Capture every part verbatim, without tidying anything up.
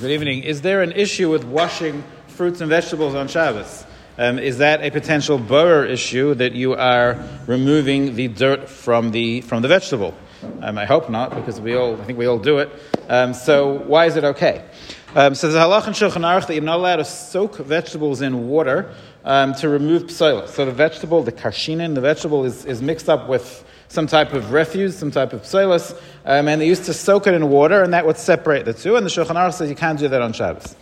Good evening. Is there an issue with washing fruits and vegetables on Shabbos? Um, is that a potential burr issue that you are removing the dirt from the from the vegetable? Um, I hope not, because we all I think we all do it. Um, so why is it okay? Um, so there's a halach in Shulchan Aruch that you're not allowed to soak vegetables in water um, to remove psilos. So the vegetable, the kashinin, the vegetable is, is mixed up with some type of refuse, some type of psilos, um, and they used to soak it in water, and that would separate the two. And the Shulchan Aruch says you can't do that on Shabbos.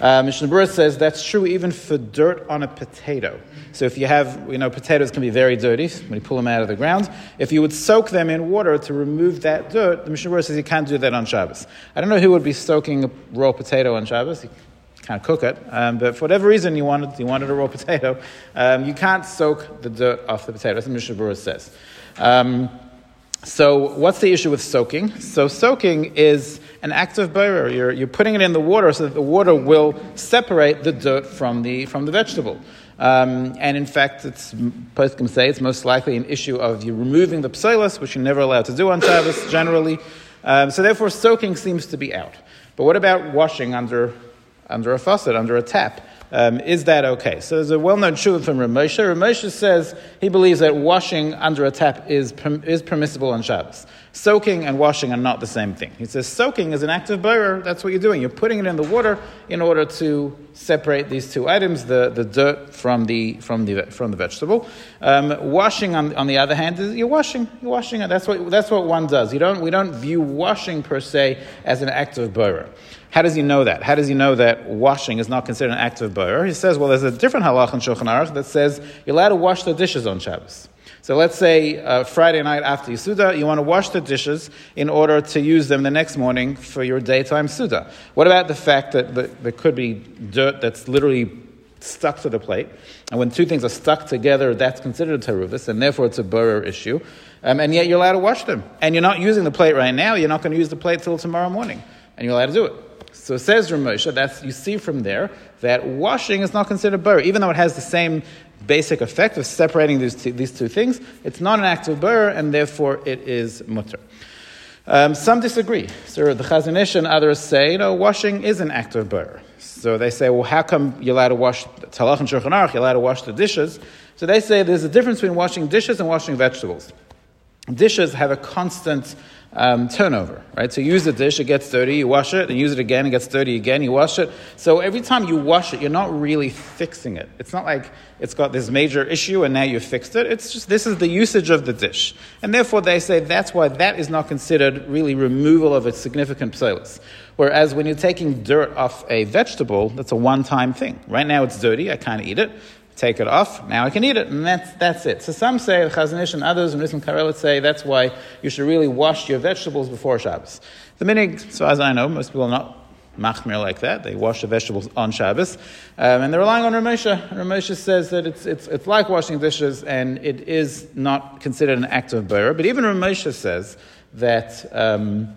Uh, Mishnah Berurah says that's true even for dirt on a potato. So if you have, you know, potatoes can be very dirty when you pull them out of the ground. If you would soak them in water to remove that dirt, the Mishnah Berurah says you can't do that on Shabbos. I don't know who would be soaking a raw potato on Shabbos. You can't cook it. Um, but for whatever reason you wanted, you wanted a raw potato, um, you can't soak the dirt off the potato. That's what Mishnah Berurah says. Um, So what's the issue with soaking? So soaking is an act of burr. You're, you're putting it in the water so that the water will separate the dirt from the from the vegetable. Um, and in fact, it's poskim say it's most likely an issue of you removing the psilos, which you're never allowed to do on Shabbos generally. Um, so therefore, soaking seems to be out. But what about washing under under a faucet, under a tap? Um, is that okay? So there's a well-known shuvah from R' Moshe. R' Moshe says he believes that washing under a tap is perm- is permissible on Shabbos. Soaking and washing are not the same thing. He says soaking is an act of burr. That's what you're doing. You're putting it in the water in order to separate these two items, the, the dirt from the from the from the vegetable. Um, washing, on on the other hand, is you're washing. You're washing. That's what that's what one does. You don't we don't view washing per se as an act of burr. How does he know that? How does he know that washing is not considered an act of burr? He says, well, there's a different halach in Shulchan Aruch that says you're allowed to wash the dishes on Shabbos. So let's say uh, Friday night after your suda, you want to wash the dishes in order to use them the next morning for your daytime suda. What about the fact that the, there could be dirt that's literally stuck to the plate? And when two things are stuck together, that's considered a teruvus, and therefore it's a burr issue. Um, and yet you're allowed to wash them. And you're not using the plate right now. You're not going to use the plate till tomorrow morning. And you're allowed to do it. So says R' Moshe, that's you see from there that washing is not considered burr, even though it has the same basic effect of separating these two, these two things. It's not an act of burr, and therefore it is mutter. Um, some disagree. So the Chazon Ish and others say, you know, washing is an act of burr. So they say, well, how come you're allowed to wash Talach and Shurkanar? You're allowed to wash the dishes. So they say there's a difference between washing dishes and washing vegetables. Dishes have a constant um, turnover, right? So you use a dish, it gets dirty, you wash it, and use it again, it gets dirty again, you wash it. So every time you wash it, you're not really fixing it. It's not like it's got this major issue and now you fixed it. It's just this is the usage of the dish. And therefore they say that's why that is not considered really removal of a significant psilos. Whereas when you're taking dirt off a vegetable, that's a one-time thing. Right now it's dirty, I can't eat it. Take it off, now I can eat it, and that's that's it. So some say, the Chazon Ish and others, and Rishon Karelitz say, that's why you should really wash your vegetables before Shabbos. The minig, as far as I know, most people are not Machmir like that. They wash the vegetables on Shabbos. Um, and they're relying on R' Moshe. R' Moshe says that it's it's it's like washing dishes, and it is not considered an act of birur. But even R' Moshe says that Um,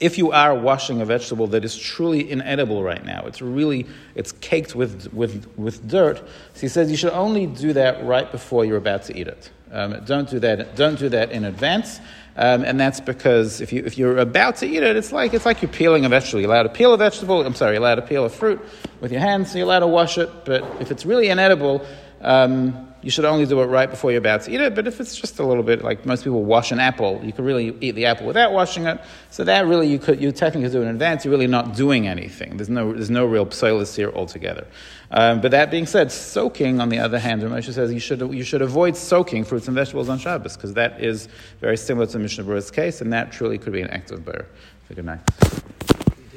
if you are washing a vegetable that is truly inedible right now, it's really, it's caked with with, with dirt, so he says you should only do that right before you're about to eat it. Um, don't do that Don't do that in advance. Um, and that's because if, you, if you're about to eat it, it's like it's like you're peeling a vegetable. You're allowed to peel a vegetable, I'm sorry, you're allowed to peel a fruit with your hands, so you're allowed to wash it. But if it's really inedible, um, you should only do it right before you're about to eat it. But if it's just a little bit, like most people wash an apple, you could really eat the apple without washing it. So that really, you could, you technically do it in advance. You're really not doing anything. There's no, there's no real psoilus here altogether. Um, but that being said, soaking, on the other hand, R' Moshe says you should, you should avoid soaking fruits and vegetables on Shabbos, because that is very similar to Mishnah Berurah's case, and that truly could be an act of burr. So good night.